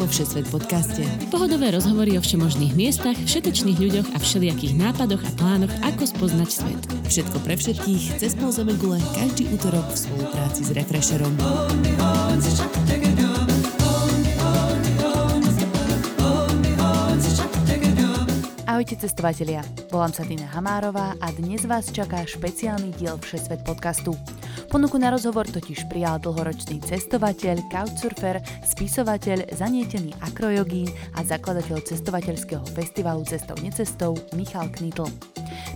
vo Všesvet podcaste. Pohodové rozhovory o všemožných miestach, všetečných ľuďoch a všelijakých nápadoch a plánoch, ako spoznať svet. Všetko pre všetkých cez pol zemegule každý utorok v spolupráci s Refresherom. Ahojte cestovatelia, volám sa Dina Hamárová a dnes vás čaká špeciálny diel Všesvet podcastu. Ponuku na rozhovor totiž prijal dlhoročný cestovateľ, couchsurfer, spisovateľ, zanietený akrojogín a zakladateľ cestovateľského festivalu Cestou necestou Michal Knittl.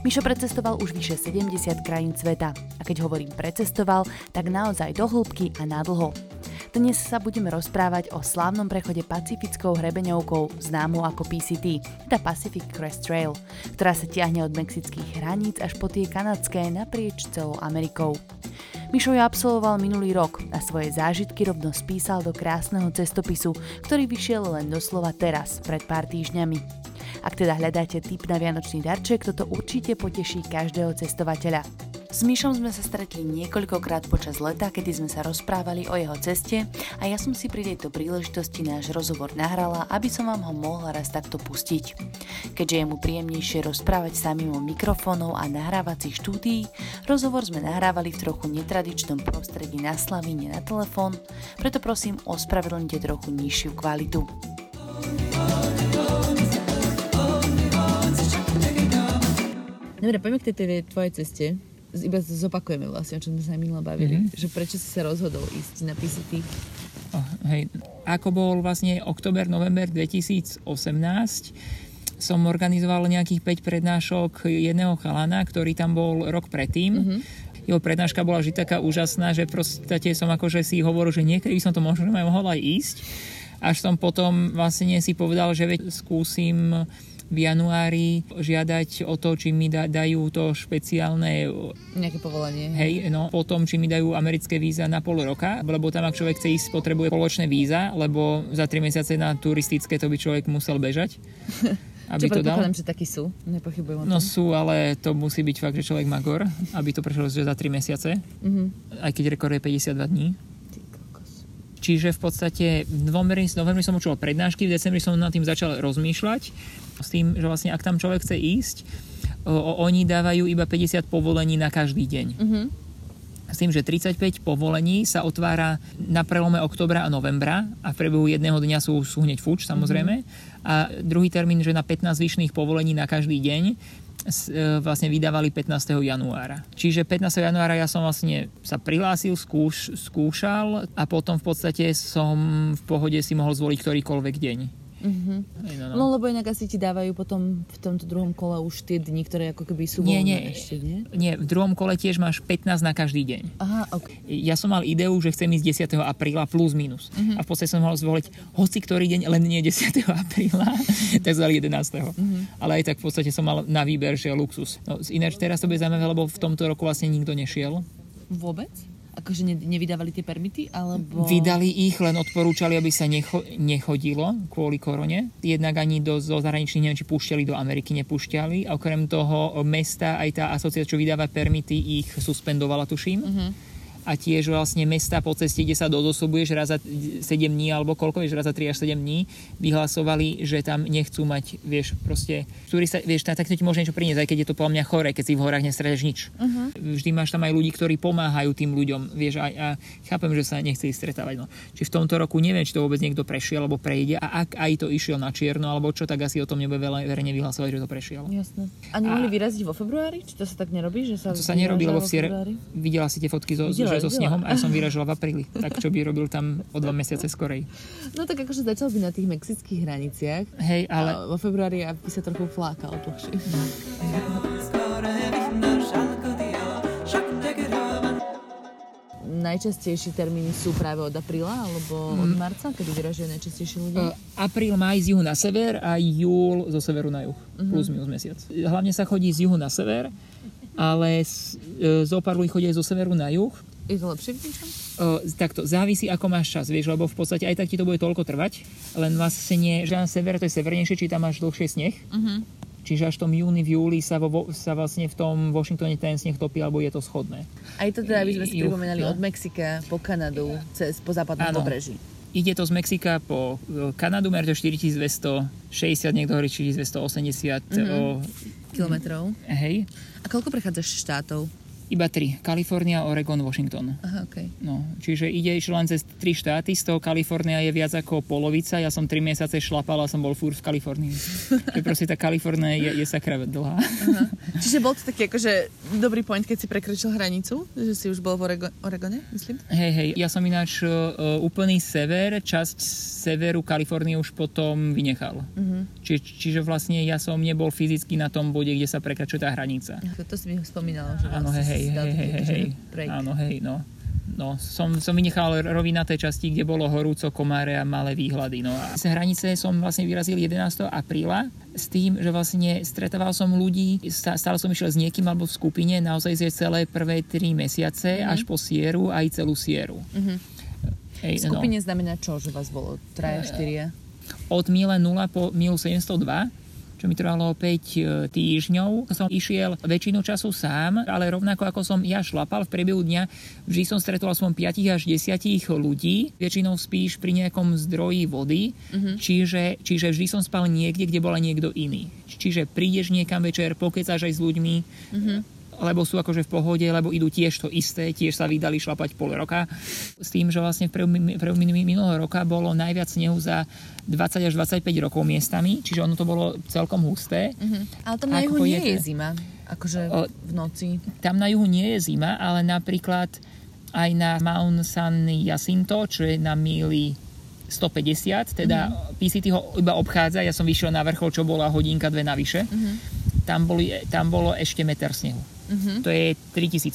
Mišo precestoval už vyše 70 krajín sveta a keď hovorím precestoval, tak naozaj do hĺbky a nadlho. Dnes sa budeme rozprávať o slávnom prechode pacifickou hrebeňovkou, známou ako PCT, teda Pacific Crest Trail, ktorá sa tiahne od mexických hraníc až po tie kanadské naprieč celou Amerikou. Mišo ju absolvoval minulý rok a svoje zážitky rovno spísal do krásneho cestopisu, ktorý vyšiel len doslova teraz, pred pár týždňami. Ak teda hľadáte tip na vianočný darček, toto určite poteší každého cestovateľa. S Mišom sme sa stretli niekoľkokrát počas leta, kedy sme sa rozprávali o jeho ceste a ja som si pri tejto príležitosti náš rozhovor nahrala, aby som vám ho mohla raz takto pustiť. Keďže je mu príjemnejšie rozprávať samým o mikrofónov a nahrávacích štúdií, rozhovor sme nahrávali v trochu netradičnom prostredí na Slavíne na telefón, preto prosím ospravedlňte trochu nižšiu kvalitu. Dobre, poďme k tej tvojej ceste. Iba zopakujeme vlastne, o čom sme sa minule bavili, že prečo si sa rozhodol ísť na PCT? Hej, ako bol vlastne október, november 2018, som organizoval nejakých 5 prednášok jedného chalana, ktorý tam bol rok predtým. Jeho prednáška bola vždy taká úžasná, že proste som akože si hovoril, že niekedy by som to možno mohol aj ísť. Až som potom vlastne si povedal, že skúsim v januári žiadať o to, či mi dajú to špeciálne nejaké povolenie. Hej, no potom, či mi dajú americké víza na pol roka, lebo tam, ak človek chce ísť, potrebuje spoločné víza, lebo za 3 mesiace na turistické to by človek musel bežať. Aby čo to dal. Že takí sú, nepochybujem o tom. No sú, ale to musí byť fakt, že človek má gor, aby to prešlo za 3 mesiace, aj keď rekord je 52 dní. Čiže v podstate v novembri som učil prednášky, v decembri som nad tým začal rozmýšľať s tým, že vlastne ak tam človek chce ísť, oni dávajú iba 50 povolení na každý deň. S tým, že 35 povolení sa otvára na prelome októbra a novembra a v priebehu jedného dňa sú hneď fuč, samozrejme. A druhý termín, že na 15 zvyšných povolení na každý deň vlastne vydávali 15. januára. Čiže 15. januára ja som vlastne sa prihlásil, skúšal a potom v podstate som v pohode si mohol zvoliť ktorýkoľvek deň. No lebo inak asi ti dávajú potom v tomto druhom kole už tie dni, ktoré ako keby sú voľné ešte, nie? Nie, v druhom kole tiež máš 15 na každý deň. Aha, ok. Ja som mal ideu, že chcem ísť 10. apríla plus minus. A v podstate som mal zvoliť hoci ktorý deň, len nie 10. apríla, tak zvali 11. Ale aj tak v podstate som mal na výber, že luxus. No, ináč teraz to bude zaujímavé, lebo v tomto roku vlastne nikto nešiel. Vôbec? Akože nevydávali tie permity, alebo... Vydali ich, len odporúčali, aby sa nechodilo kvôli korone. Jednak ani do zahraničných, neviem, či púšťali, do Ameriky nepúšťali. A okrem toho mesta, aj tá asociácia, čo vydáva permity, ich suspendovala, tuším. A tiež vlastne mesta po ceste, kde sa dozosobuješ raz za 7 dní, alebo koľko, vieš, raz za 3 až 7 dní, vyhlasovali, že tam nechcú mať, vieš, proste, turista, vieš, takto ti môže niečo priniesť, aj keď je to podľa mňa chore, keď si v horách nestretneš nič. Vždy máš tam aj ľudí, ktorí pomáhajú tým ľuďom, vieš, a chápem, že sa nechce ich stretávať, no. Čiže v tomto roku neviem, či to vôbec niekto prešiel, alebo prejde, a ak aj to išiel na čierno, alebo čo, tak asi o tom nebude veľa verejne vyhlasovať, že to prešiel. Jasné. A nemohli vyraziť vo februári? Či to sa tak nerobí, že sa... To sa nerobí, lebo videla si tie fotky so snehom a ja som vyražila v apríli. Tak čo by robil tam o 2 mesiace skorej. No tak akože začal by na tých mexických hraniciach. Hej, ale... A vo februári by sa trochu flákal dlhšie. Najčastejší termíny sú práve od apríla alebo od marca, kedy vyražujú najčastejšie ľudia? Apríl, máj z juhu na sever a júl zo severu na juh. Plus minus mesiac. Hlavne sa chodí z juhu na sever, ale zopár ľudí chodí aj zo severu na juh. Je to lepšie v ničom? Takto, závisí ako máš čas, vieš, lebo v podstate aj tak ti to bude toľko trvať, len vlastne, že na sever to je severnejšie, či tam máš dlhšie sneh. Čiže až v tom júni, v júli sa vlastne v tom Washingtone ten sneh topí, alebo je to schodné. Aj to teda, aby sme si pripomenali, od Mexika po Kanadu, po západnom pobreží. Ide to z Mexika po Kanadu, mer to 4260, niekto hovorí 4280 kilometrov. Hej. A koľko prechádzaš štátov? Iba 3. Kalifornia, Oregon, Washington. Aha, okej. Okay. No, čiže ideš len cez 3 štáty, z toho Kalifornia je viac ako polovica. Ja som 3 mesiace šlapala a som bol furt v Kalifornii. Čiže proste tá Kalifornia je sakra dlhá. Aha. Čiže bol to taký akože dobrý point, keď si prekročil hranicu, že si už bol v Oregone, myslím? Hej, ja som ináč úplný sever, časť severu Kalifornie už potom vynechal. Uh-huh. Čiže vlastne ja som nebol fyzicky na tom bode, kde sa prekračuje tá hranica. To si mi spomínala, že áno, hej. Hej. Áno, hej, no. No, som vynechal rovinaté časti, kde bolo horúco, komáre a malé výhľady. No a z hranice som vlastne vyrazil 11. apríla s tým, že vlastne stretával som ľudí, stále som išiel s niekým alebo v skupine, naozaj je celé prvé 3 mesiace až po Sieru, aj celú Sieru. Mm-hmm. Hej, v skupine no. Znamená čo, že vás bolo 3, 4? Od míle 0 po mílu 702. Čo mi trvalo 5 týždňov. Som išiel väčšinu času sám, ale rovnako ako som ja šlapal v priebehu dňa, vždy som stretol aspoň 5 až 10 ľudí. Väčšinou spíš pri nejakom zdroji vody, čiže vždy som spal niekde, kde bola niekto iný. Čiže prídeš niekam večer, pokecaš aj s ľuďmi, lebo sú akože v pohode, lebo idú tiež to isté, tiež sa vydali šlapať pol roka. S tým, že vlastne v prvom minulého roka bolo najviac snehu za 20 až 25 rokov miestami, čiže ono to bolo celkom husté. Ale tam na juhu nie je zima, akože v noci. Tam na juhu nie je zima, ale napríklad aj na Mount San Jacinto, čo je na míli 150, teda PCT ho iba obchádza, ja som vyšiel na vrchol, čo bola hodinka, 2 navyše. Tam bolo ešte meter snehu. To je 3000.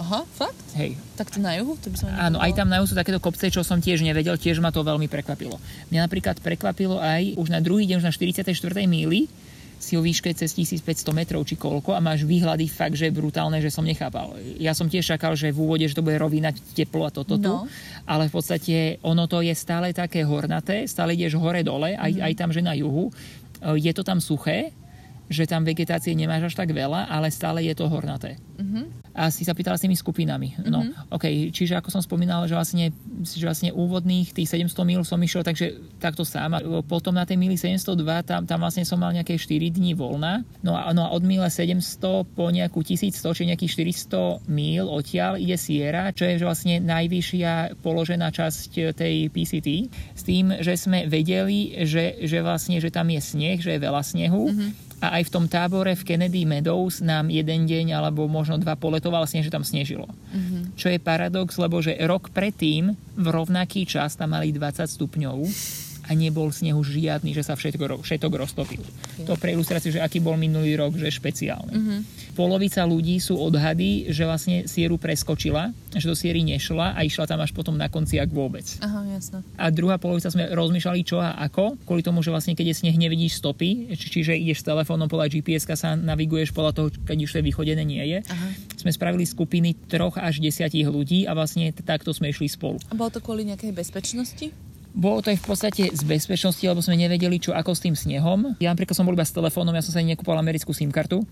Aha, fakt? Hej. Tak to na juhu? To by som áno, aj tam na juhu sú takéto kopce, čo som tiež nevedel, tiež ma to veľmi prekvapilo. Mňa napríklad prekvapilo aj už na druhý deň, už na 44. míli, si o výške cez 1500 metrov či koľko a máš výhľady fakt, že brutálne, že som nechápal. Ja som tiež čakal, že v úvode, že to bude rovina, teplo a toto tu, ale v podstate ono to je stále také hornaté, stále ideš hore-dole, aj tam, že na juhu. Je to tam suché, že tam vegetácie nemáš až tak veľa, ale stále je to hornaté. A si sa pýtala s tými skupinami. No, okej, čiže ako som spomínal, že vlastne úvodných tých 700 míl som išiel, takže takto sám. A potom na tej míli 702, tam vlastne som mal nejaké 4 dní voľna. No a od míle 700 po nejakú 1100, či nejakých 400 míl odtiaľ ide Sierra, čo je vlastne najvyššia položená časť tej PCT. S tým, že sme vedeli, že tam je sneh, že je veľa snehu. A aj v tom tábore v Kennedy Meadows nám jeden deň alebo možno 2 poletoval snež, že tam snežilo. Čo je paradox, lebo že rok predtým v rovnaký čas tam mali 20 stupňov a nebol snehu žiadny, že sa všetok roztopil. To pre ilustráciu, že aký bol minulý rok, že špeciálne. Polovica ľudí sú odhady, že vlastne Sieru preskočila, že do Siery nešla a išla tam až potom na konci ak vôbec. Aha, jasno. A druhá polovica sme rozmýšľali čo a ako, kvôli tomu, že vlastne keď je sneh, nevidíš stopy, čiže ideš s telefónom podľa GPS-ka, sa naviguješ podľa toho, keď už to je vychodené, nie je. Aha. Sme spravili skupiny 3 až 10 ľudí a vlastne takto sme išli spolu. A bolo to kvôli nejakej bezpečnosti? Bolo to aj v podstate z bezpečnosti, lebo sme nevedeli, čo ako s tým snehom. Ja napríklad som bol iba s telefónom, ja som sa nekúpal americkú SIM-kartu,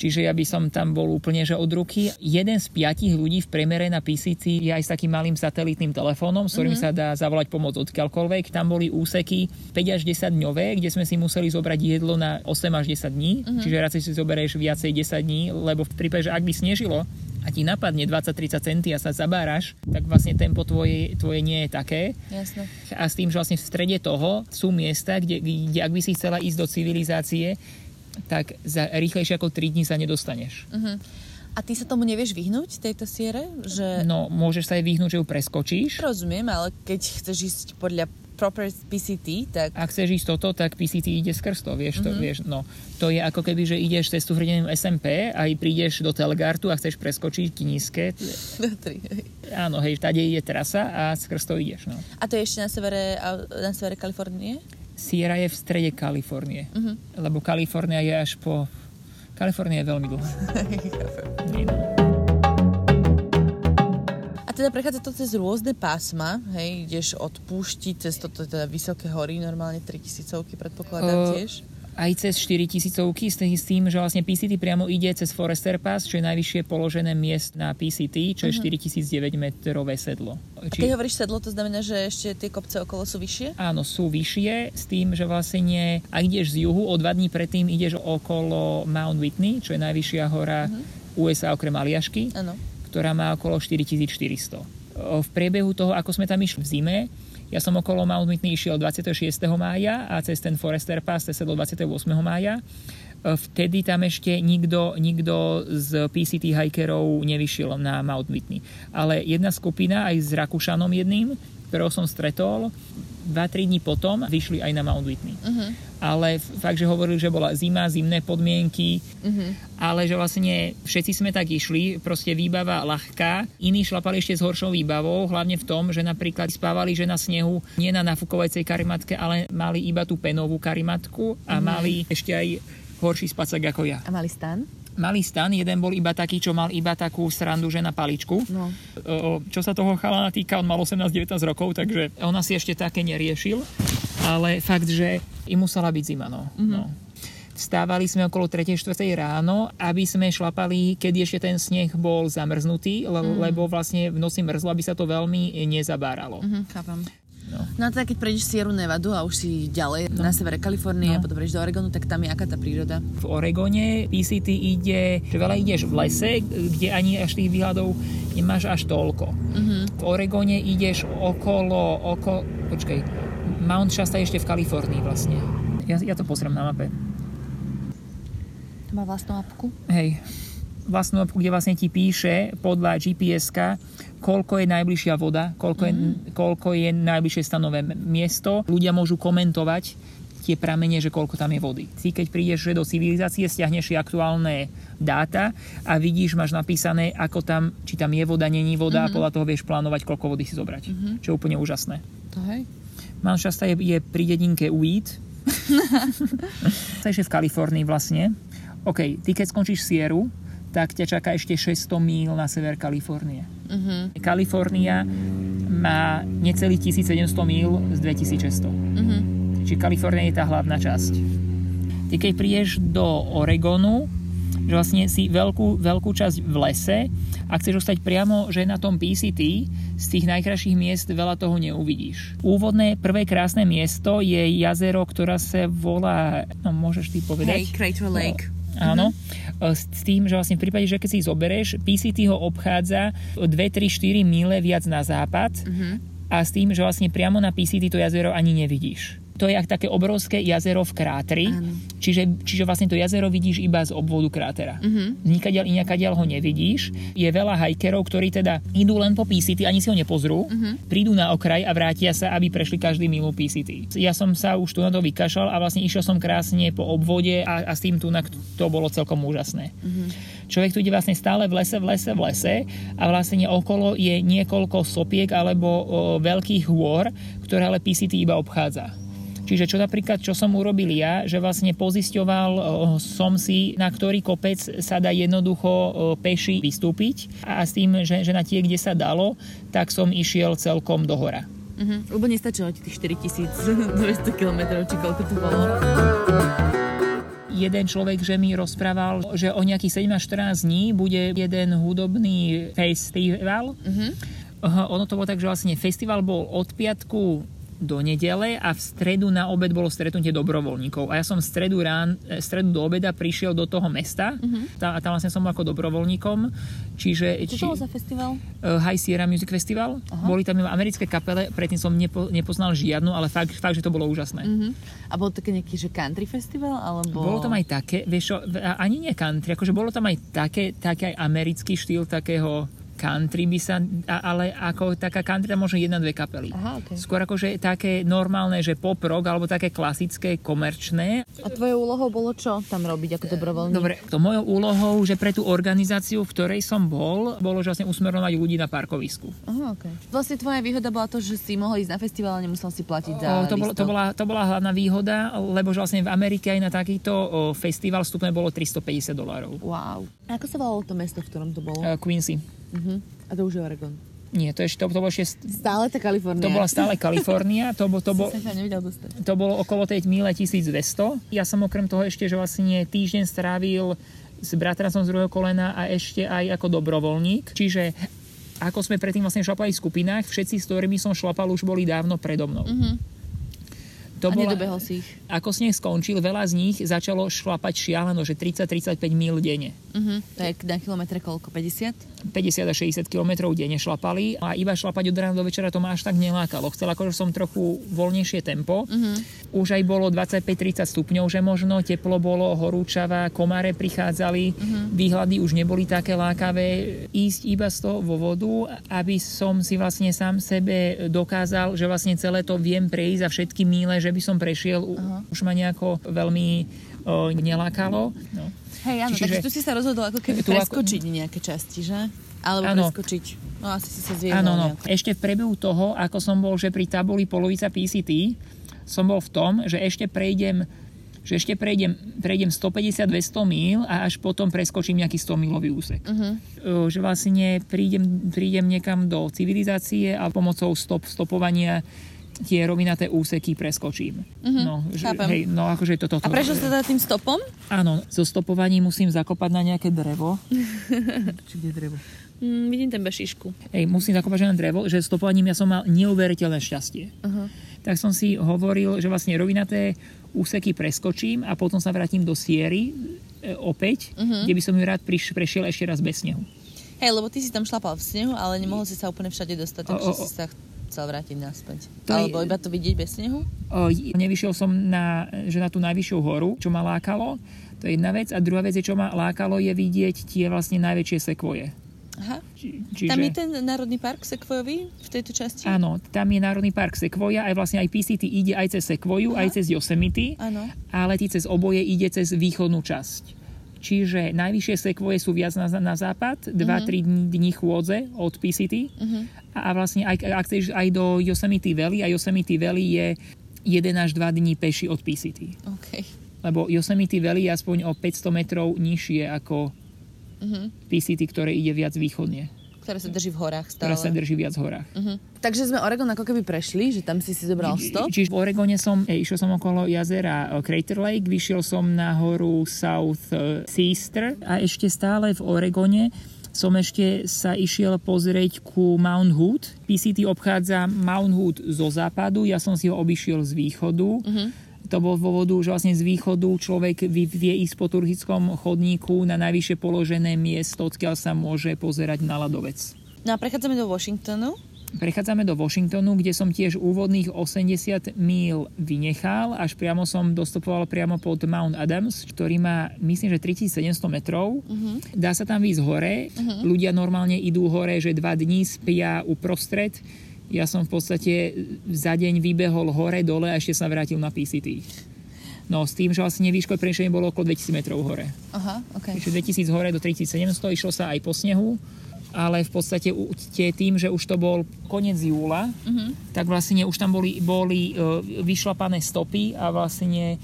čiže ja by som tam bol úplne že od ruky. Jeden z 5 ľudí v priemere na PCC je aj s takým malým satelitným telefónom, s ktorým sa dá zavolať pomoc odkiaľkoľvek. Tam boli úseky 5 až 10 dňové, kde sme si museli zobrať jedlo na 8 až 10 dní, čiže radšej si zoberieš viacej 10 dní, lebo v prípade, že ak by snežilo a ti napadne 20-30 cm a sa zabáraš, tak vlastne tempo tvoje nie je také. Jasne. A s tým, že vlastne v strede toho sú miesta, kde ak by si chcela ísť do civilizácie, tak za rýchlejšie ako 3 dní sa nedostaneš. A ty sa tomu nevieš vyhnúť, tejto Siere? Že... No, môžeš sa aj vyhnúť, že ju preskočíš. Rozumiem, ale keď chceš ísť podľa proper PCT, tak... Ak chceš ísť toto, tak PCT ide skrz to, vieš, to je ako keby, že ideš cez tú hrdeným SMP a prídeš do Telgartu a chceš preskočiť Knízke. Áno, hej, tady je trasa a skrz to ideš, no. A to je ešte na severe Kalifornie? Sierra je v strede Kalifornie, lebo Kalifornia je až po... Kalifornia je veľmi dlhá. A teda prechádza to cez rôzne pásma, hej, ideš od púšti, cez toto teda vysoké hory, normálne 3000 predpokladám tiež. aj cez 4000 s tým, že vlastne PCT priamo ide cez Forester Pass, čo je najvyššie položené miest na PCT, čo je 4009 metrové sedlo. Či... Keď hovoríš sedlo, to znamená, že ešte tie kopce okolo sú vyššie? Áno, sú vyššie s tým, že vlastne ak ideš z juhu, o 2 dní predtým ideš okolo Mount Whitney, čo je najvyššia hora USA okrem Aliašky, ktorá má okolo 4400. V priebehu toho, ako sme tam išli v zime, ja som okolo Mount Whitney išiel 26. mája a cez ten Forester Pass cez 28. mája. Vtedy tam ešte nikto z PCT hikerov nevyšiel na Mount Whitney. Ale jedna skupina aj s Rakúšanom jedným, ktorého som stretol, 2-3 dní potom vyšli aj na Mount Whitney. Ale fakt, že hovorili, že bola zima, zimné podmienky, ale že vlastne všetci sme tak išli, proste výbava ľahká. Iní šlapali ešte s horšou výbavou, hlavne v tom, že napríklad spávali, že na snehu, nie na nafukovacej karimatke, ale mali iba tú penovú karimatku a mali ešte aj horší spacák ako ja. A mali stan? Malý stan, jeden bol iba taký, čo mal iba takú srandu, že na paličku. No. Čo sa toho chalana týka, on mal 18-19 rokov, takže on asi ešte také neriešil, ale fakt, že im musela byť zima, Vstávali sme okolo 3-4 ráno, aby sme šlapali, keď ešte ten sneh bol zamrznutý, lebo vlastne v noci mrzlo, aby sa to veľmi nezabáralo. Chápam. No a teda keď prejdeš Sierru Nevadu a už si ďalej na severe Kalifornie a potom prejdeš do Oregonu, tak tam je aká tá príroda? V Oregone PCT ide, že veľa ideš v lese, kde ani až tých výhľadov nemáš až toľko. V Oregone ideš okolo počkaj, Mount Shasta je ešte v Kalifornii vlastne. Ja to pozriem na mape. Má vlastnú apku? Hej. Vlastnú apku, kde vlastne ti píše podľa GPS-ka, koľko je najbližšia voda, koľko je najbližšie stanové miesto. Ľudia môžu komentovať tie pramene, že koľko tam je vody. Ty, keď prídeš do civilizácie, stiahneš aktuálne dáta a vidíš, máš napísané, ako tam, či tam je voda, není voda a podľa toho vieš plánovať, koľko vody si zobrať. Čo je úplne úžasné. To hej. Mount Shasta je pri dedinke Weed. Ešte v Kalifornii vlastne. OK, ty keď skončíš Sierru, tak ťa čaká ešte 600 míl na sever Kalifornie. Kalifornia má necelý 1700 míl z 2600. Čiže Kalifornia je tá hlavná časť. Ty keď prídeš do Oregonu, že vlastne si veľkú časť v lese, a chceš ostať priamo, že na tom PCT, z tých najkrajších miest veľa toho neuvidíš. Úvodné prvé krásne miesto je jazero, ktorá sa volá, no môžeš ty povedať? Crater Lake. Áno. S tým, že vlastne v prípade, že keď si zoberieš, PCT ho obchádza 2-3-4 míle viac na západ a s tým, že vlastne priamo na PCT to jazero ani nevidíš. To je také obrovské jazero v kráteri, čiže vlastne to jazero vidíš iba z obvodu krátera. Nikadeľ iňakadeľ ho nevidíš. Je veľa hikerov, ktorí teda idú len po PCT, ani si ho nepozrú, prídu na okraj a vrátia sa, aby prešli každý mimo PCT. Ja som sa už tu na to vykašľal a vlastne išiel som krásne po obvode a s tým tu to bolo celkom úžasné. Človek tu ide vlastne stále v lese a vlastne okolo je niekoľko sopiek alebo veľkých hôr, ktoré ale PCT iba obchádza. Čiže čo napríklad, čo som urobil ja, že vlastne pozisťoval som si, na ktorý kopec sa dá jednoducho peši vystúpiť a s tým, že na tie, kde sa dalo, tak som išiel celkom do hora. Lebo nestačilo ti tých 4200 km, či koľko to bolo. Jeden človek, že mi rozprával, že o nejakých 7-14 dní bude jeden hudobný festival. Ono to bolo tak, že vlastne festival bol od piatku do nedele a v stredu na obed bolo stretnutie dobrovoľníkov. A ja som v stredu do obeda prišiel do toho mesta a tam vlastne som bol ako dobrovoľníkom. Čiže, čo to bol za festival? High Sierra Music Festival. Aha. Boli tam americké kapele, predtým som nepoznal žiadnu, ale fakt, že to bolo úžasné. A bol také nejaký, že country festival? Alebo... Bolo tam aj také, vieš čo, ani nie country, akože bolo tam aj také aj americký štýl takého country by sa, ale ako taká country tam možno 1-2 kapely. Aha, okay. Skôr akože také normálne, že pop rock alebo také klasické, komerčné. A tvojou úlohou bolo čo tam robiť ako dobrovoľník? Dobre, to mojou úlohou, že pre tú organizáciu, v ktorej som bol, bolo že vlastne usmerňovať ľudí na parkovisku. Aha, okay. Vlastne tvoja výhoda bola to, že si mohol ísť na festival a nemusel si platiť za lístok. To bola hlavná výhoda, lebo že vlastne v Amerike aj na takýto festival vstupné bolo $350. Wow. A ako sa volalo to mesto, v ktorom to bolo? Quincy. A to už je Oregon. Nie, to ešte, to bolo ešte... Stále tá Kalifornia. To bola stále Kalifornia. To bolo okolo tej míle 1200. Ja som okrem toho ešte, že vlastne týždeň strávil s bratrancom z druhého kolena a ešte aj ako dobrovoľník. Čiže ako sme predtým vlastne šlapali v skupinách, všetci, s ktorými som šlapal, už boli dávno predo mnou. Mm-hmm. To a nedobehol si ich. Ako sneh skončil, veľa z nich začalo šlapať šialeno, že 30-35 mil denne. Uh-huh. Tak na kilometre koľko? 50? 50 a 60 kilometrov denne šlapali a iba šlapať od rána do večera to ma až tak nelákalo. Chcel akože som trochu voľnejšie tempo. Uh-huh. Už aj bolo 25-30 stupňov, že možno teplo bolo, horúčava, komáre prichádzali, uh-huh. Výhľady už neboli také lákavé. Ísť iba z toho vodu, aby som si vlastne sám sebe dokázal, že vlastne celé to viem prejsť a všetky míle, že by som prešiel, aha. Už ma nejako veľmi nelákalo. No. Hej, áno, takže tu si sa rozhodol ako keby preskočiť nejaké časti, že? Alebo áno. Preskočiť. No asi si sa zviedol. Áno, no. Ešte v prebehu toho, ako som bol, že pri tabuli polovica PCT, som bol v tom, že ešte prejdem 150-200 míl a až potom preskočím nejaký 100-mílový úsek. Uh-huh. Že vlastne prídem niekam do civilizácie a pomocou stopovania tie rovinaté úseky preskočím. Uh-huh, no, hej, no akože toto. A prešiel sa teda tým stopom? Áno, so stopovaním musím zakopať na nejaké drevo. Či kde drevo? Vidím tam bešišku. Hej, musím zakopať na drevo, že stopovaním ja som mal neuveriteľné šťastie. Uh-huh. Tak som si hovoril, že vlastne rovinaté úseky preskočím a potom sa vrátim do Siery opäť, uh-huh. Kde by som ju rád prešiel ešte raz bez snehu. Hej, lebo ty si tam šlapal v snehu, ale nemohol si sa úplne všade dostať, takže si sa chcel vrátiť naspäť. Alebo iba to vidieť bez snehu? Nevyšiel som na tú najvyššiu horu, čo ma lákalo. To je jedna vec. A druhá vec, čo ma lákalo, je vidieť tie vlastne najväčšie sekvoje. Aha. Čiže... Tam je ten národný park sekvojový v tejto časti? Áno, tam je národný park sekvoja. Aj vlastne aj PCT ide aj cez sekvoju, aha. Aj cez Yosemite. Áno. Ale ty cez oboje ide cez východnú časť. Čiže najvyššie sekvoje sú viac na západ, 2-3 uh-huh. dní chôdze od PCT. Uh-huh. A vlastne ak chceš aj do Yosemite Valley, a Yosemite Valley je 1 až 2 dní peši od PCT. Okay. Lebo Yosemite Valley je aspoň o 500 metrov nižšie ako uh-huh. PCT, ktoré ide viac východne. Ktorá sa drží v horách stále. Uh-huh. Takže sme Oregon ako keby prešli, že tam si zobral stop. Čiže v Oregone išiel som okolo jazera Crater Lake, vyšiel som na horu South Sister a ešte stále v Oregone som ešte sa išiel pozrieť ku Mount Hood. PCT obchádza Mount Hood zo západu, ja som si ho obišiel z východu. Uh-huh. To bol dôvodu, že vlastne z východu človek vie ísť po turhickom chodníku na najvyššie položené miesto, odkiaľ sa môže pozerať na ľadovec. No a prechádzame do Washingtonu? Prechádzame do Washingtonu, kde som tiež úvodných 80 míl vynechal, až priamo som dostupoval priamo pod Mount Adams, ktorý má, myslím, že 3700 metrov. Uh-huh. Dá sa tam výjsť hore. Uh-huh. Ľudia normálne idú hore, že 2 dní spia uprostred. Ja som v podstate za deň vybehol hore, dole a ešte sa vrátil na PCT. No s tým, že vlastne výškové prešenie bolo okolo 2000 metrov hore. Aha, ok. Ešte 2000 hore do 3700, išlo sa aj po snehu, ale v podstate tým, že už to bol koniec júla, uh-huh. Tak vlastne už tam boli vyšlapané stopy a vlastne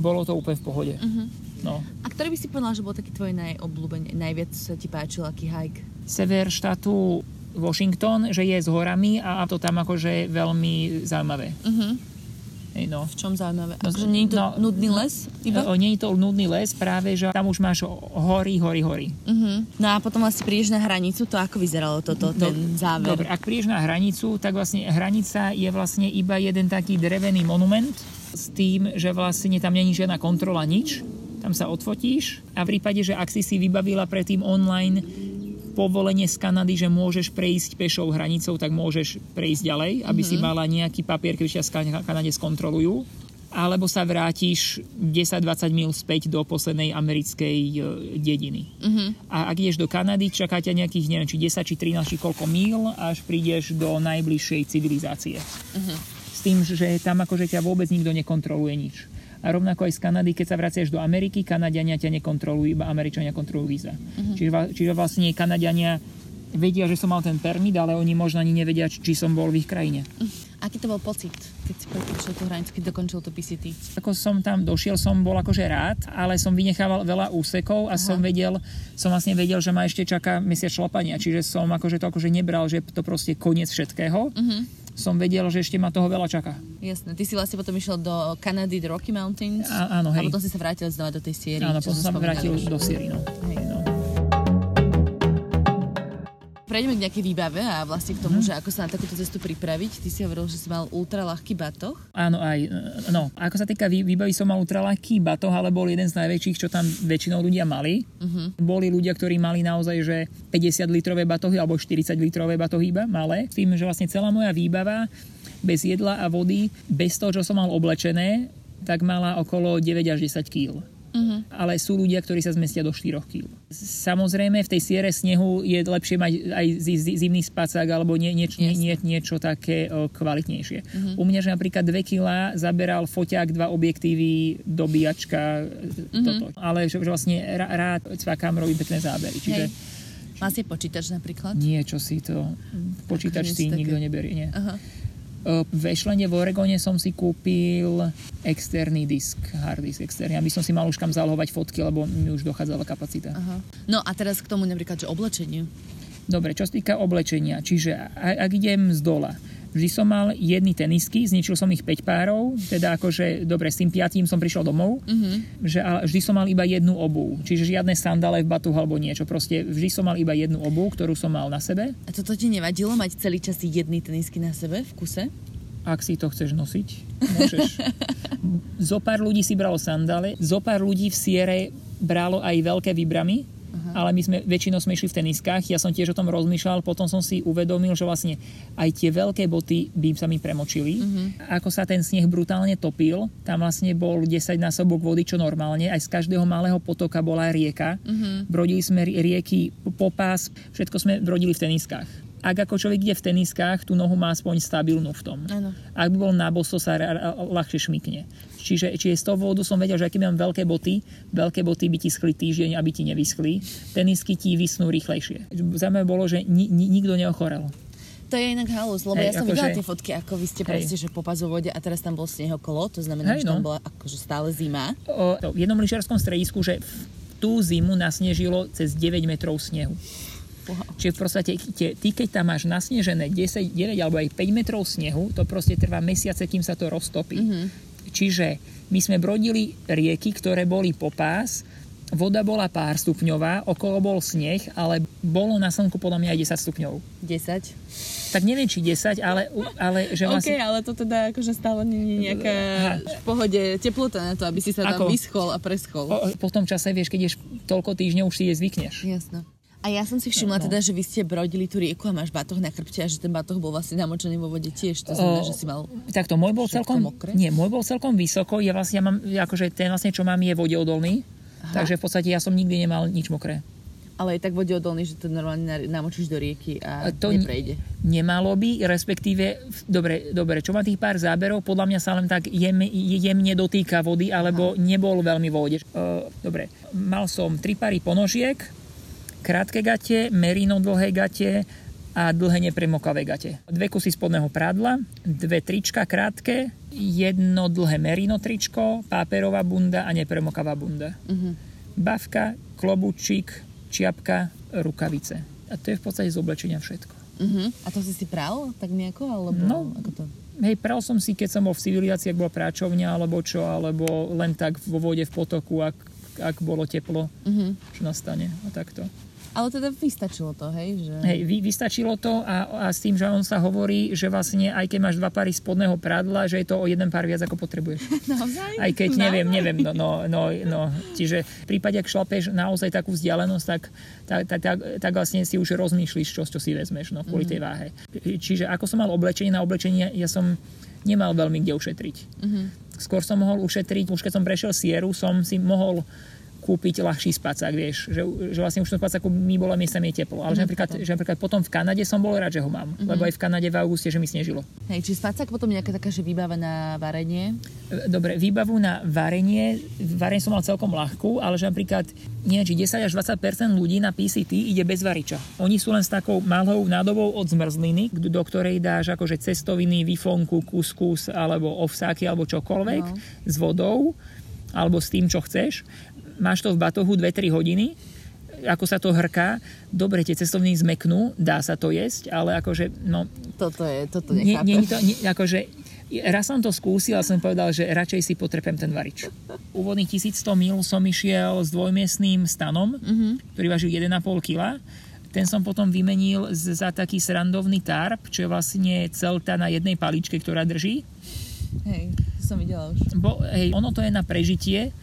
bolo to úplne v pohode. Uh-huh. No. A ktorý by si povedal, že bol taký tvoj najobľúbený, najviac sa ti páčil, aký hike? Sever štátu Washington, že je s horami a to tam akože veľmi zaujímavé. Uh-huh. No. V čom zaujímavé? Akože nie je to nudný les? Iba? Nie je to nudný les, práve že tam už máš hory. Uh-huh. No a potom vlastne prídeš na hranicu, to ako vyzeralo toto, ten záver? Dobre, ak prídeš na hranicu, tak vlastne hranica je vlastne iba jeden taký drevený monument s tým, že vlastne tam není žiadna kontrola, nič. Tam sa odfotíš a v prípade, že ak si vybavila predtým online povolenie z Kanady, že môžeš prejsť pešou hranicou, tak môžeš prejsť ďalej, aby mm-hmm. si mala nejaký papier, keď ťa v Kanade skontrolujú. Alebo sa vrátiš 10-20 mil späť do poslednej americkej dediny. Mm-hmm. A ak ideš do Kanady, čaká ťa nejakých, neviem, či 10, či 13, či koľko mil, až prídeš do najbližšej civilizácie. Mm-hmm. S tým, že tam akože ťa vôbec nikto nekontroluje nič. A rovnako aj z Kanady, keď sa vraciaš do Ameriky, Kanadiania ťa nekontrolujú, iba Američania kontrolujú víza. Uh-huh. Čiže vlastne Kanadiania vedia, že som mal ten permit, ale oni možno ani nevedia, či som bol v ich krajine. A keď aký to bol pocit, keď si prekročil tú hranicu, keď dokončil to PCT? Ako som tam došiel, som bol akože rád, ale som vynechával veľa úsekov a som vlastne vedel, že ma ešte čaká mesiac šlapania, čiže som akože to akože nebral, že to proste koniec všetkého. Som vedel, že ešte ma toho veľa čaká. Jasné. Ty si vlastne potom išiel do Kanady, do Rocky Mountains. Áno, hej. A potom si sa vrátil znova do tej Sierry. Áno, potom som vrátil do Sierry, no. Hej. No. Prejdeme k nejakej výbave a vlastne k tomu, že ako sa na takúto cestu pripraviť. Ty si hovoril, že si mal ultraľahký batoh. Áno, aj. No, ako sa týka výbavy, som mal ultraľahký batoh, ale bol jeden z najväčších, čo tam väčšinou ľudia mali. Boli ľudia, ktorí mali naozaj, že 50 litrové batohy alebo 40 litrové batohy iba malé. S tým, že vlastne celá moja výbava bez jedla a vody, bez toho, čo som mal oblečené, tak mala okolo 9 až 10 kg. Ale sú ľudia, ktorí sa zmestia do 4 kg. Samozrejme, v tej siere snehu je lepšie mať aj zimný spacák alebo niečo také kvalitnejšie. U mňa, že napríklad 2 kg zaberal foťák, 2 objektívy, dobíjačka, toto. Ale že vlastne rád cvakám, robím pekné zábery. Čiže, má si počítač napríklad? Nie, čo si to... Počítač si nikto neberie, nie. Aha. V Ashlandu, v Oregone som si kúpil externý disk, hard disk externý, aby som si mal už kam zálohovať fotky, lebo mi už dochádzala kapacita. Aha. No a teraz k tomu napríklad, že oblečeniu. Dobre, čo sa týka oblečenia, čiže ak idem z dola, vždy som mal jedny tenisky, zničil som ich 5 párov, teda akože, dobre, s tým 5 som prišiel domov, že vždy som mal iba jednu obuv, čiže žiadne sandále v batohu alebo niečo, proste vždy som mal iba jednu obuv, ktorú som mal na sebe. A toto ti nevadilo mať celý čas jedny tenisky na sebe v kuse? Ak si to chceš nosiť, môžeš. Zopár ľudí si bralo sandále, zopár ľudí v Sierre bralo aj veľké výbramy, ale my sme väčšinou išli v teniskách. Ja som tiež o tom rozmýšľal, potom som si uvedomil, že vlastne aj tie veľké boty by sa mi premočili. Ako sa ten sneh brutálne topil, tam vlastne bol 10-násobok vody, čo normálne. Aj z každého malého potoka bola rieka. Brodili sme rieky po pás, všetko sme brodili v teniskách. Ak ako človek ide v teniskách, tú nohu má aspoň stabilnú v tom. Ano. Ak by bol na boso, sa ľahšie šmykne. Čiže z toho vodu som vedel, že aký mám veľké boty by ti schli týždeň, aby ti nevyschli. Tenisky ti vysnú rýchlejšie. Zaujímavé bolo, že nikto neochorel. To je inak halus, lebo ja som videla tie fotky, ako vy ste proste, že po pazovode a teraz tam bol sneh okolo, to znamená, že tam bola akože stále zima. V jednom lyžiarskom stredisku, že tú zimu nasnežilo cez 9 metrov snehu. Čiže v podstate, ty keď tam máš nasnežené 10, 9 alebo aj 5 metrov snehu, to proste trvá mesiace, kým sa to roztopí. Čiže my sme brodili rieky, ktoré boli po pás, voda bola pár stupňová, okolo bol sneh, ale bolo na slnku podľa mňa aj 10 stupňov. 10? Tak neviem, či 10, ale že vlastne... OK, ale to teda akože stále nie nejaká v pohode teplota na to, aby si sa tam vyschol a preschol. Po tom čase, vieš, keď ješ toľko týždňov, už si je zvykneš. Jasné. A ja som si všimla teda, že vy ste brodili tú rieku a máš batoh na chrbte a že ten batoh bol vlastne namočený vo vode tiež. To znamená, že si mal... Takto, môj bol celkom vysoko. Ja mám, akože ten vlastne, čo mám, je vodeodolný. Takže v podstate ja som nikdy nemal nič mokré. Ale je tak vodeodolný, že to normálne namočíš do rieky a to neprejde. Nemalo by, respektíve... Dobre, čo má tých pár záberov, podľa mňa sa len tak jemne dotýka vody, alebo nebol veľmi vo vode. Dobre, mal som 3 pary ponožiek, krátke gate, merino dlhé gate a dlhé nepremokavé gate. 2 kusy spodného prádla, 2 trička krátke, 1 dlhé merino tričko, páperová bunda a nepremokavá bunda. Bavka, klobúčik, čiapka, rukavice. A to je v podstate z oblečenia všetko. A to si pral tak nejako? Alebo ako to... Hej, pral som si, keď som bol v civilizácii, ak bola práčovňa alebo čo, alebo len tak vo vode v potoku, ak bolo teplo, čo nastane a takto. Ale teda vystačilo to, hej? Že... Hej, vystačilo to a s tým, že on sa hovorí, že vlastne aj keď máš 2 pary spodného pradla, že je to o 1 pár viac, ako potrebuješ. Naozaj? Aj keď neviem. No. Čiže v prípade, ak šlapeš naozaj takú vzdialenosť, tak vlastne si už rozmýšliš, čo si vezmeš, kvôli tej váhe. Čiže ako som mal oblečenie, na oblečenie ja som nemal veľmi kde ušetriť. Skôr som mohol ušetriť, už keď som prešiel Sierru, som si mohol kúpiť ľahší spacák, vieš, že vlastne už v tom spacáku mi bolo miestami teplo, ale že napríklad potom v Kanade som bol rád, že ho mám, lebo aj v Kanade v auguste, že mi snežilo. Hej, či spacák potom nejaká taká, že výbava na varenie? Dobre, výbavu na varenie som mal celkom ľahkú, ale že napríklad neviem, či 10 až 20% ľudí na PCT ide bez variča. Oni sú len s takou malou nádobou od zmrzliny, do ktorej dáš akože cestoviny, výfonku, kuskus alebo ovsáky alebo čokoľvek s vodou alebo s tým, čo chceš. Máš to v batohu 2-3 hodiny, ako sa to hrká. Dobre, tie cestoviny zmeknú, dá sa to jesť, ale akože, no... Toto nechápem. Raz som to skúsil a som povedal, že radšej si potrepem ten varič. Úvodných 1100 mil som išiel s dvojmiestným stanom, ktorý vážil 1,5 kg. Ten som potom vymenil za taký srandovný tarp, čo je vlastne celta na jednej paličke, ktorá drží. Hej, som videla už. Ono to je na prežitie.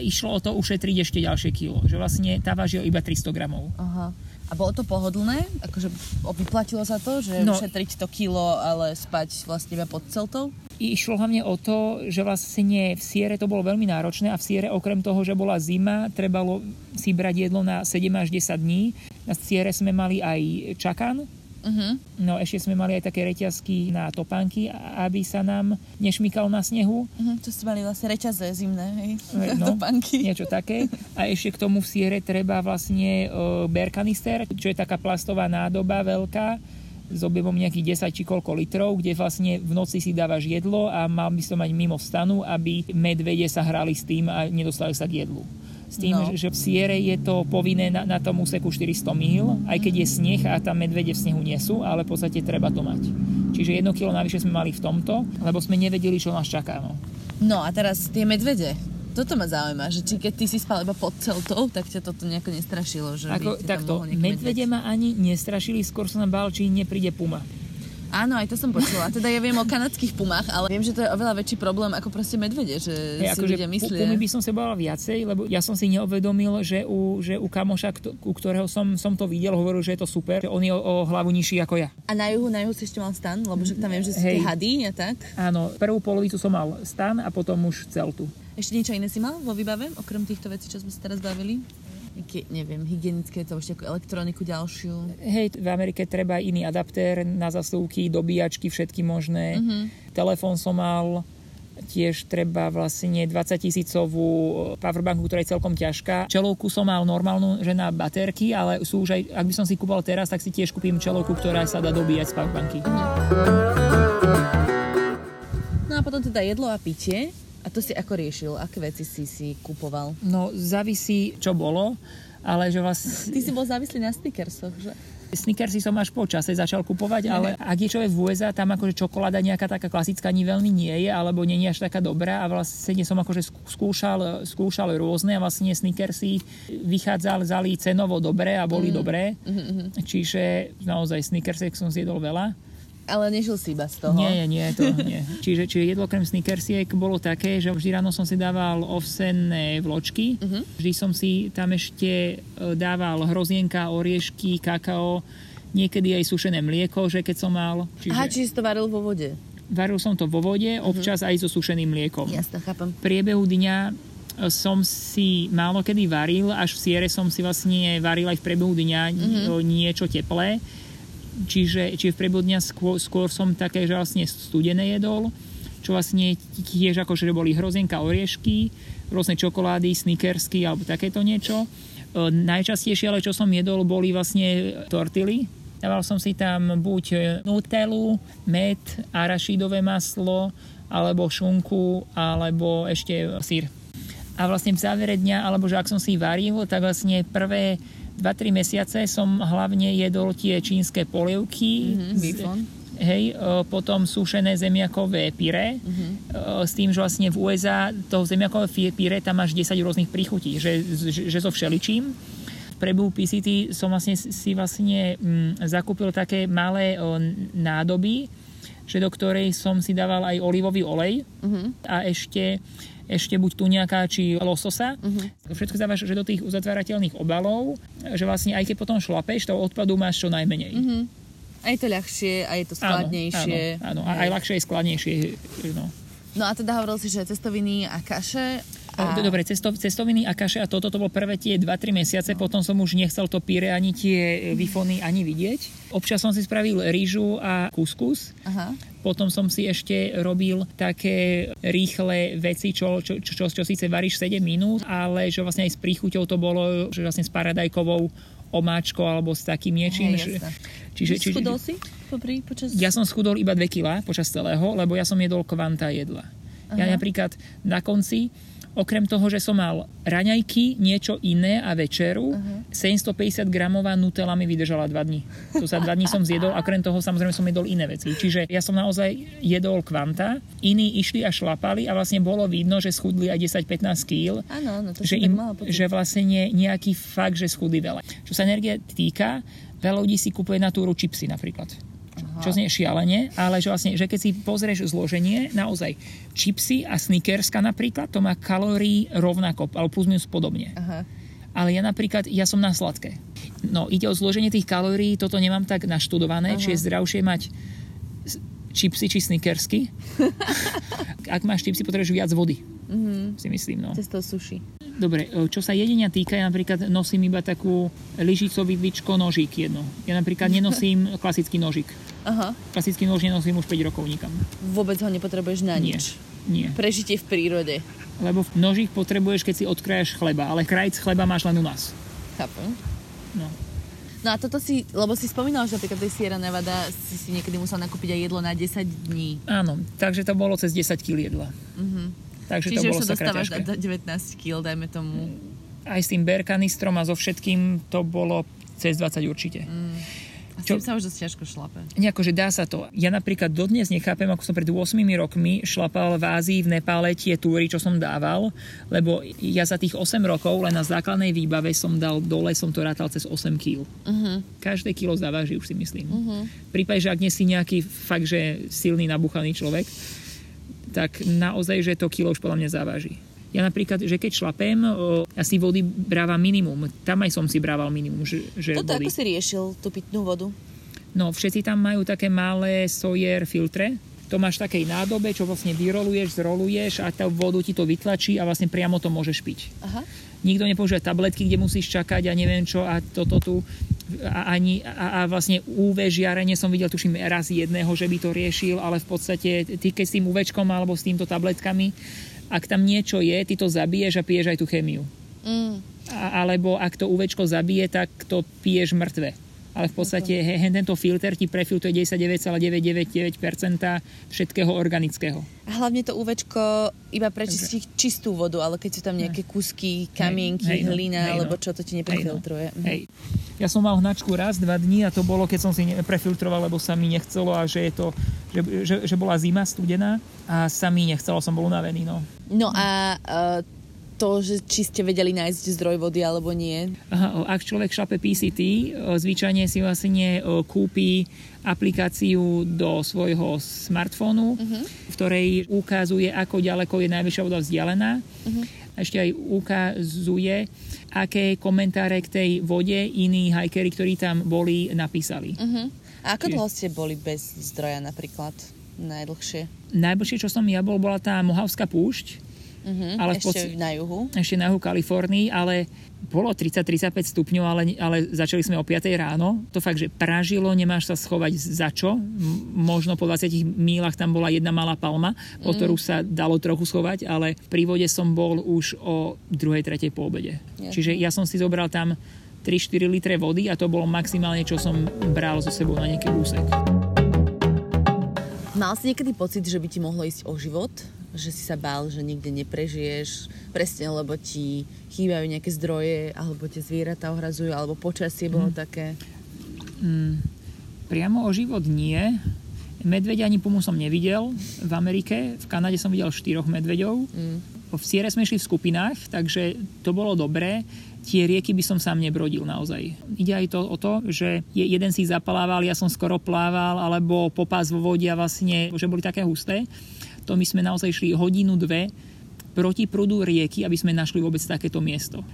Išlo o to ušetriť ešte ďalšie kilo. Že vlastne tá vážil iba 300 gramov. Aha. A bolo to pohodlné? Akože vyplatilo sa to, že ušetriť to kilo, ale spať vlastne iba pod celtou? Išlo hlavne o to, že vlastne v Siere to bolo veľmi náročné a v Siere okrem toho, že bola zima, trebalo si brať jedlo na 7 až 10 dní. Na Siere sme mali aj čakan. No ešte sme mali aj také reťazky na topánky, aby sa nám nešmykalo na snehu. To ste mali vlastne reťaze zimné, hej? No, topánky. Niečo také. A ešte k tomu v Siere treba vlastne bear kanister, čo je taká plastová nádoba veľká s objemom nejakých 10 či koľko litrov, kde vlastne v noci si dávaš jedlo a mal by som mať mimo stanu, aby medvede sa hrali s tým a nedostali sa k jedlu. S tým, že v Siere je to povinné na tom úseku 400 mil, aj keď je sneh a tam medvede v snehu nie sú, ale v podstate treba to mať. Čiže 1 kilo navyše sme mali v tomto, lebo sme nevedeli, čo nás čaká. No a teraz tie medvede. Toto ma zaujíma, že či keď ty si spal iba pod celtou, tak ťa toto nejako nestrašilo. Že ako, takto, medvede ma ani nestrašili, skôr som nám bál, či nepríde puma. Áno, aj to som počula. Teda ja viem o kanadských pumách, ale viem, že to je oveľa väčší problém ako proste medvede, že si ľudia myslia. Pumy by som sa bála viacej, lebo ja som si neuvedomil, že u kamoša, u ktorého som to videl, hovoril, že je to super, že on je o hlavu nižší ako ja. A na juhu si ešte mal stan, lebo že tam viem, že sú tie hadí a tak. Áno, prvú polovicu som mal stan a potom už celtu. Ešte niečo iné si mal vo výbave, okrem týchto vecí, čo sme sa teraz bavili? Neviem, hygienické, to ešte ako elektroniku ďalšiu. Hej, v Amerike treba iný adaptér na zásuvky, dobíjačky, všetky možné. Telefón som mal, tiež treba vlastne 20-tisícovú powerbanku, ktorá je celkom ťažká. Čelovku som mal normálnu, že na baterky, ale sú už aj, ak by som si kúpal teraz, tak si tiež kúpim čelovku, ktorá sa dá dobíjať z powerbanky. No a potom teda jedlo a pitie. A to si ako riešil? Aké veci si kupoval? No, závisí, čo bolo, ale že vlastne... Ty si bol závislý na Snickersoch, že? Snickersy som až po čase začal kupovať, ale ak je človek v USA, tam akože čokoláda nejaká taká klasická ani veľmi nie je, alebo nie je až taká dobrá a vlastne som akože skúšal rôzne a vlastne Snickersy vychádzali cenovo dobre a boli dobré. Čiže naozaj Snickersek som zjedol veľa. Ale nežil si iba z toho. Nie. Čiže jedlo krem Snickersiek bolo také, že vždy ráno som si dával ovsenné vločky. Vždy som si tam ešte dával hrozienka, oriešky, kakao, niekedy aj sušené mlieko, že keď som mal. Aha, čiže si to varil vo vode? Varil som to vo vode, občas aj so sušeným mliekom. Jasne, chápam. V priebehu dňa som si málo kedy varil, až v Siere som si vlastne varil aj v priebehu dňa niečo teplé. Čiže v priebehu dňa skôr som také, že vlastne studené jedol, čo vlastne tiež akože boli hrozienka, oriešky, rôzne čokolády, Snickersky alebo takéto niečo. Najčastejšie ale čo som jedol boli vlastne tortily. Dával som si tam buď nutellu, med, arašidové maslo, alebo šunku, alebo ešte syr. A vlastne v závere dňa, alebo že ak som si varil, tak vlastne prvé 2-3 mesiace som hlavne jedol tie čínske polievky, potom sušené zemiakové pyré, s tým, že vlastne v USA toho zemiakové pyré tam máš 10 rôznych príchutí, že so všeličím. Pre PCT som si zakúpil také malé nádoby, že do ktorej som si dával aj olivový olej a ešte buď tuňaka, či lososa. Všetko dávaš že do tých uzatvárateľných obalov, že vlastne aj keď potom šlapeš, toho odpadu máš čo najmenej. Aj to ľahšie, aj to skladnejšie. Áno, aj ľahšie, aj skladnejšie. No a teda hovoril si, že cestoviny a kaše. A dobre, cestoviny a kaše a toto bolo prvé tie 2-3 mesiace, potom som už nechcel to pire ani tie wifony ani vidieť. Občas som si spravil rýžu a kuskus. Aha. Potom som si ešte robil také rýchle veci, čo síce varíš 7 minút, ale že vlastne aj s príchuťou to bolo, že vlastne s paradajkovou omáčkou alebo s takým niečím. Čiže schudol si? Ja som schudol iba 2 kg počas celého, lebo ja som jedol kvanta jedla. Aha. Ja napríklad na konci, okrem toho, že som mal raňajky, niečo iné a večeru, 750 gramová Nutella mi vydržala 2 dní. To sa 2 dní som zjedol a okrem toho samozrejme som jedol iné veci. Čiže ja som naozaj jedol kvanta, iní išli a šlapali a vlastne bolo vidno, že schudli aj 10-15 kg. Áno, to si tak mala pocit. Že vlastne nejaký fakt, že schudli veľa. Čo sa energie týka, veľa ľudí si kupuje na túru čipsy napríklad. Čo znie šialene, ale že vlastne, že keď si pozrieš zloženie, naozaj čipsy a snickerska napríklad, to má kalórií rovnako, alebo plus minus podobne. Aha. Ale ja napríklad, ja som na sladké. No, ide o zloženie tých kalórií, toto nemám tak naštudované, či je zdravšie mať čipsy či snickersky. Ak máš čipsy, potrebuješ viac vody. Si myslím, no. Cestou sushi. Dobre, čo sa jedenia týka, ja napríklad nosím iba takú lyžicovýdličko nožík jedno. Ja napríklad nenosím klasický nožík. Aha. Klasický nož nenosím už 5 rokov nikam. Vôbec ho nepotrebuješ na nič? Nie. Prežitie v prírode. Lebo nožík potrebuješ, keď si odkrajaš chleba, ale krajc chleba máš len u nás. Chápem. No a toto si, lebo si spomínal, že napríklad tej Sierra Nevada si niekedy musel nakúpiť aj jedlo na 10 dní. Áno, takže to bolo cez 10 kg jedla. Takže čiže to bolo sa dostávaš na 19 kg, dajme tomu. Aj s tým berkanistrom a so všetkým to bolo cez 20 určite. A s tým sa už dosť ťažko šlape. Nejakože dá sa to. Ja napríklad dodnes nechápem, ako som pred 8 rokmi šlapal v Ázii, v Nepále tie túry, čo som dával, lebo ja za tých 8 rokov len na základnej výbave som dal dole, som to rátal cez 8 kg. Každé kilo zaváži, už si myslím. Prípade, že ak nie si nejaký fakt, že silný, nabuchaný človek, tak naozaj, že to kilo už podľa mňa závaží. Ja napríklad, že keď šlapem, asi vody brávam minimum. Tam aj som si brával minimum, že toto vody. Ako si riešil tú pitnú vodu? No, všetci tam majú také malé Sawyer filtre. To máš v takej nádobe, čo vlastne vyroluješ, zroluješ a tá vodu ti to vytlačí a vlastne priamo to môžeš piť. Aha. Nikto nepoužíva tabletky, kde musíš čakať a neviem čo a toto tu. A vlastne UV žiarenie som videl, tuším, raz jedného, že by to riešil, ale v podstate ty keď s tým UVčkom alebo s týmto tabletkami, ak tam niečo je, ty to zabiješ a piješ aj tú chémiu. Alebo ak to UVčko zabije, tak to piješ mŕtve. Ale v podstate tento filter ti prefiltruje 99,999% všetkého organického. A hlavne to UV-čko iba prečistí čistú vodu, ale keď sú tam nejaké kúsky, kamienky, hlina, alebo čo, to ti neprefiltruje. Ja som mal hnačku raz, 2 dní a to bolo, keď som si prefiltroval, lebo sa mi nechcelo a že je to, že bola zima studená a sa mi nechcelo, som bol unavený. No a to, že či ste vedeli nájsť zdroj vody alebo nie. Ak človek šlape PCT, zvyčajne si vlastne kúpi aplikáciu do svojho smartfónu, v ktorej ukazuje, ako ďaleko je najvyššia voda vzdialená. Ešte aj ukazuje, aké komentáre k tej vode iní hajkeri, ktorí tam boli, napísali. A ako dlho ste boli bez zdroja napríklad? Najdlhšie? Najdlhšie, čo som ja bol, bola tá Mohavská púšť. Ale na juhu. Ešte na juhu Kalifornii, ale bolo 30-35 stupňov, ale začali sme o 5 ráno. To fakt, že pražilo, nemáš sa schovať za čo. Možno po 20 mílach tam bola jedna malá palma, po ktorú sa dalo trochu schovať, ale pri vode som bol už o 2-3 po obede. Čiže ja som si zobral tam 3-4 litre vody a to bolo maximálne, čo som bral so sebou na nejaký úsek. Mal si niekedy pocit, že by ti mohlo ísť o život? Že si sa bál, že nikde neprežiješ presne, lebo ti chýbajú nejaké zdroje, alebo tie zvieratá ohrazujú, alebo počasie bolo také? Priamo o život nie. Medvedia ani pumu som nevidel v Amerike. V Kanade som videl 4 medveďov. V Sierre sme išli v skupinách, takže to bolo dobré. Tie rieky by som sám nebrodil naozaj. Ide aj to o to, že jeden si zapalával, ja som skoro plával, alebo popás vo vode a vlastne, že boli také husté. To my sme naozaj šli 1-2 proti prúdu rieky, aby sme našli vôbec takéto miesto.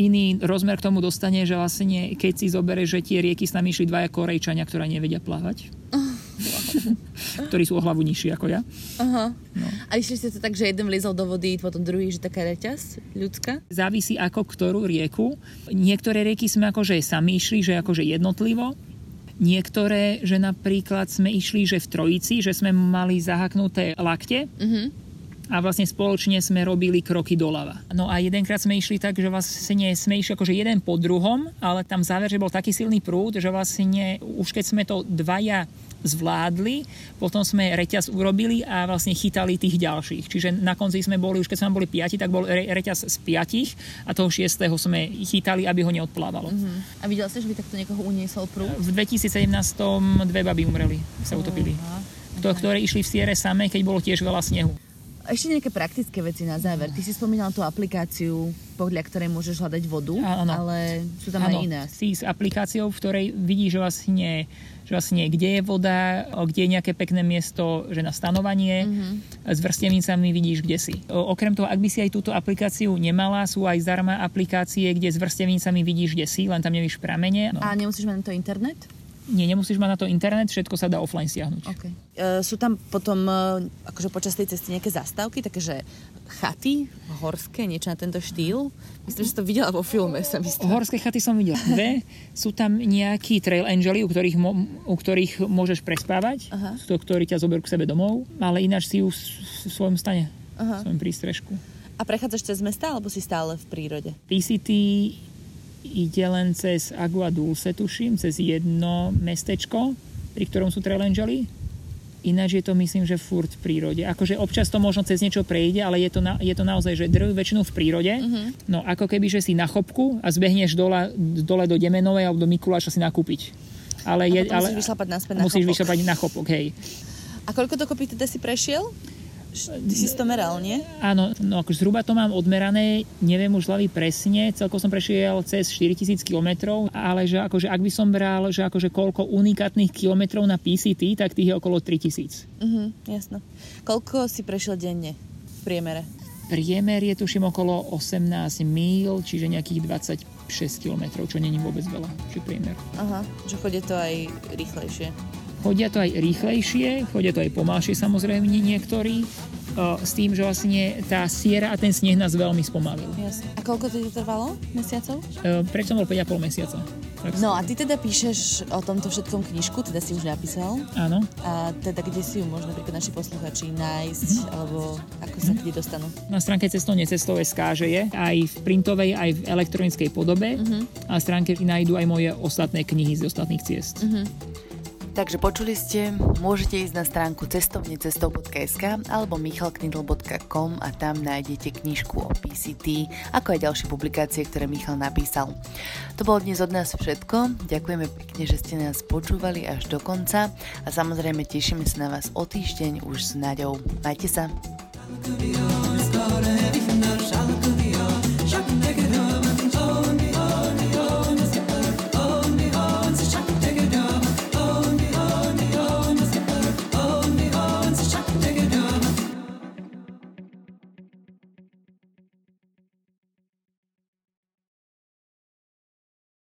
Iný rozmer k tomu dostane, že vlastne keď si zoberieš, že tie rieky s nami išli 2 Korejčania, ktorá nevedia plávať. ktorí sú o hlavu nižší ako ja. Aha. No. A išli ste to tak, že jeden vliezol do vody, potom druhý, že taká reťaz ľudská? Závisí ako ktorú rieku. Niektoré rieky sme akože sami išli, že akože jednotlivo. Niektoré, že napríklad sme išli, že v trojici, že sme mali zahaknuté lakte. Mhm. A vlastne spoločne sme robili kroky doľava. No a jedenkrát sme išli tak, že vlastne sme išli akože jeden po druhom, ale tam záver, že bol taký silný prúd, že vlastne už keď sme to dvaja zvládli, potom sme reťaz urobili a vlastne chytali tých ďalších. Čiže na konci sme boli, už keď sme boli piati, tak bol reťaz z piatich a toho šiestého sme chytali, aby ho neodplávalo. A videla ste, že by takto niekoho uniesol prúd? V 2017 dve baby umreli, sa utopili. Ktoré išli v Sierre samé, keď bolo tiež veľa snehu. Ešte nejaké praktické veci na záver. Ty si spomínal tú aplikáciu, podľa ktorej môžeš hľadať vodu, áno, ale sú tam aj iné. Si s aplikáciou, v ktorej vidíš, že vlastne kde je voda, kde je nejaké pekné miesto, že na stanovanie. S vrstevnicami vidíš, kde si. Okrem toho, ak by si aj túto aplikáciu nemala, sú aj zdarma aplikácie, kde s vrstevnicami vidíš, kde si, len tam nevíš pramene. No. A nemusíš mať na to internet? Nie, nemusíš mať na to internet, všetko sa dá offline stiahnuť. Okay. Sú tam potom akože počas tej cesty nejaké zastávky, takže chaty horské, niečo na tento štýl. Myslím, že si to videla vo filme. Horské chaty som videla. Dve. Sú tam nejakí trail angeli, u ktorých môžeš prespávať, to, ktorí ťa zoberú k sebe domov, ale ináč si ju v svojom stane, v svojom prístrežku. A prechádzaš cez mesta, alebo si stále v prírode? Ty ide len cez Agua Dulce, tuším, cez jedno mestečko, pri ktorom sú trail angeli. Ináč je to, myslím, že furt v prírode. Akože občas to možno cez niečo prejde, ale je to naozaj, že drv väčšinou v prírode. No ako keby, že si na chopku a zbehneš dole do Demenovej alebo do Mikuláša si nakúpiť. Ale musíš vyšľapať naspäť na chopok. Musíš vyšľapať na chopok, hej. A koľko dokopy teda si prešiel? Ty si to meral, nie? Áno, no akože zhruba to mám odmerané, neviem už hlavy presne, celkom som prešiel cez 4000 km, ale že akože ak by som bral, že akože koľko unikátnych kilometrov na PCT, tak tých je okolo 3000. Jasno. Koľko si prešiel denne v priemere? Priemer je tuším okolo 18 míl, čiže nejakých 26 km, čo není vôbec veľa, či priemer. Aha, že chodí to aj rýchlejšie. Chodia to aj rýchlejšie, chodia to aj pomalšie samozrejme niektorí, s tým, že vlastne tá siera a ten sneh nás veľmi spomalil. Jasne. A koľko to trvalo? Mesiacov? Prečo som bol 5,5 mesiaca. No a ty teda píšeš o tomto všetkom knižku, teda si už napísal. Áno. A teda kde si ju možno naši posluchači nájsť, alebo ako sa kde dostanú? Na stránke Cestou necestou.sk, že je aj v printovej, aj v elektronickej podobe. A na stránke nájdú aj moje ostatné knihy z ostatných ciest. Takže počuli ste, môžete ísť na stránku cestou necestou.sk alebo michalknittl.com a tam nájdete knižku o PCT, ako aj ďalšie publikácie, ktoré Michal napísal. To bolo dnes od nás všetko. Ďakujeme pekne, že ste nás počúvali až do konca a samozrejme tešíme sa na vás o týždeň už s Naďou. Majte sa!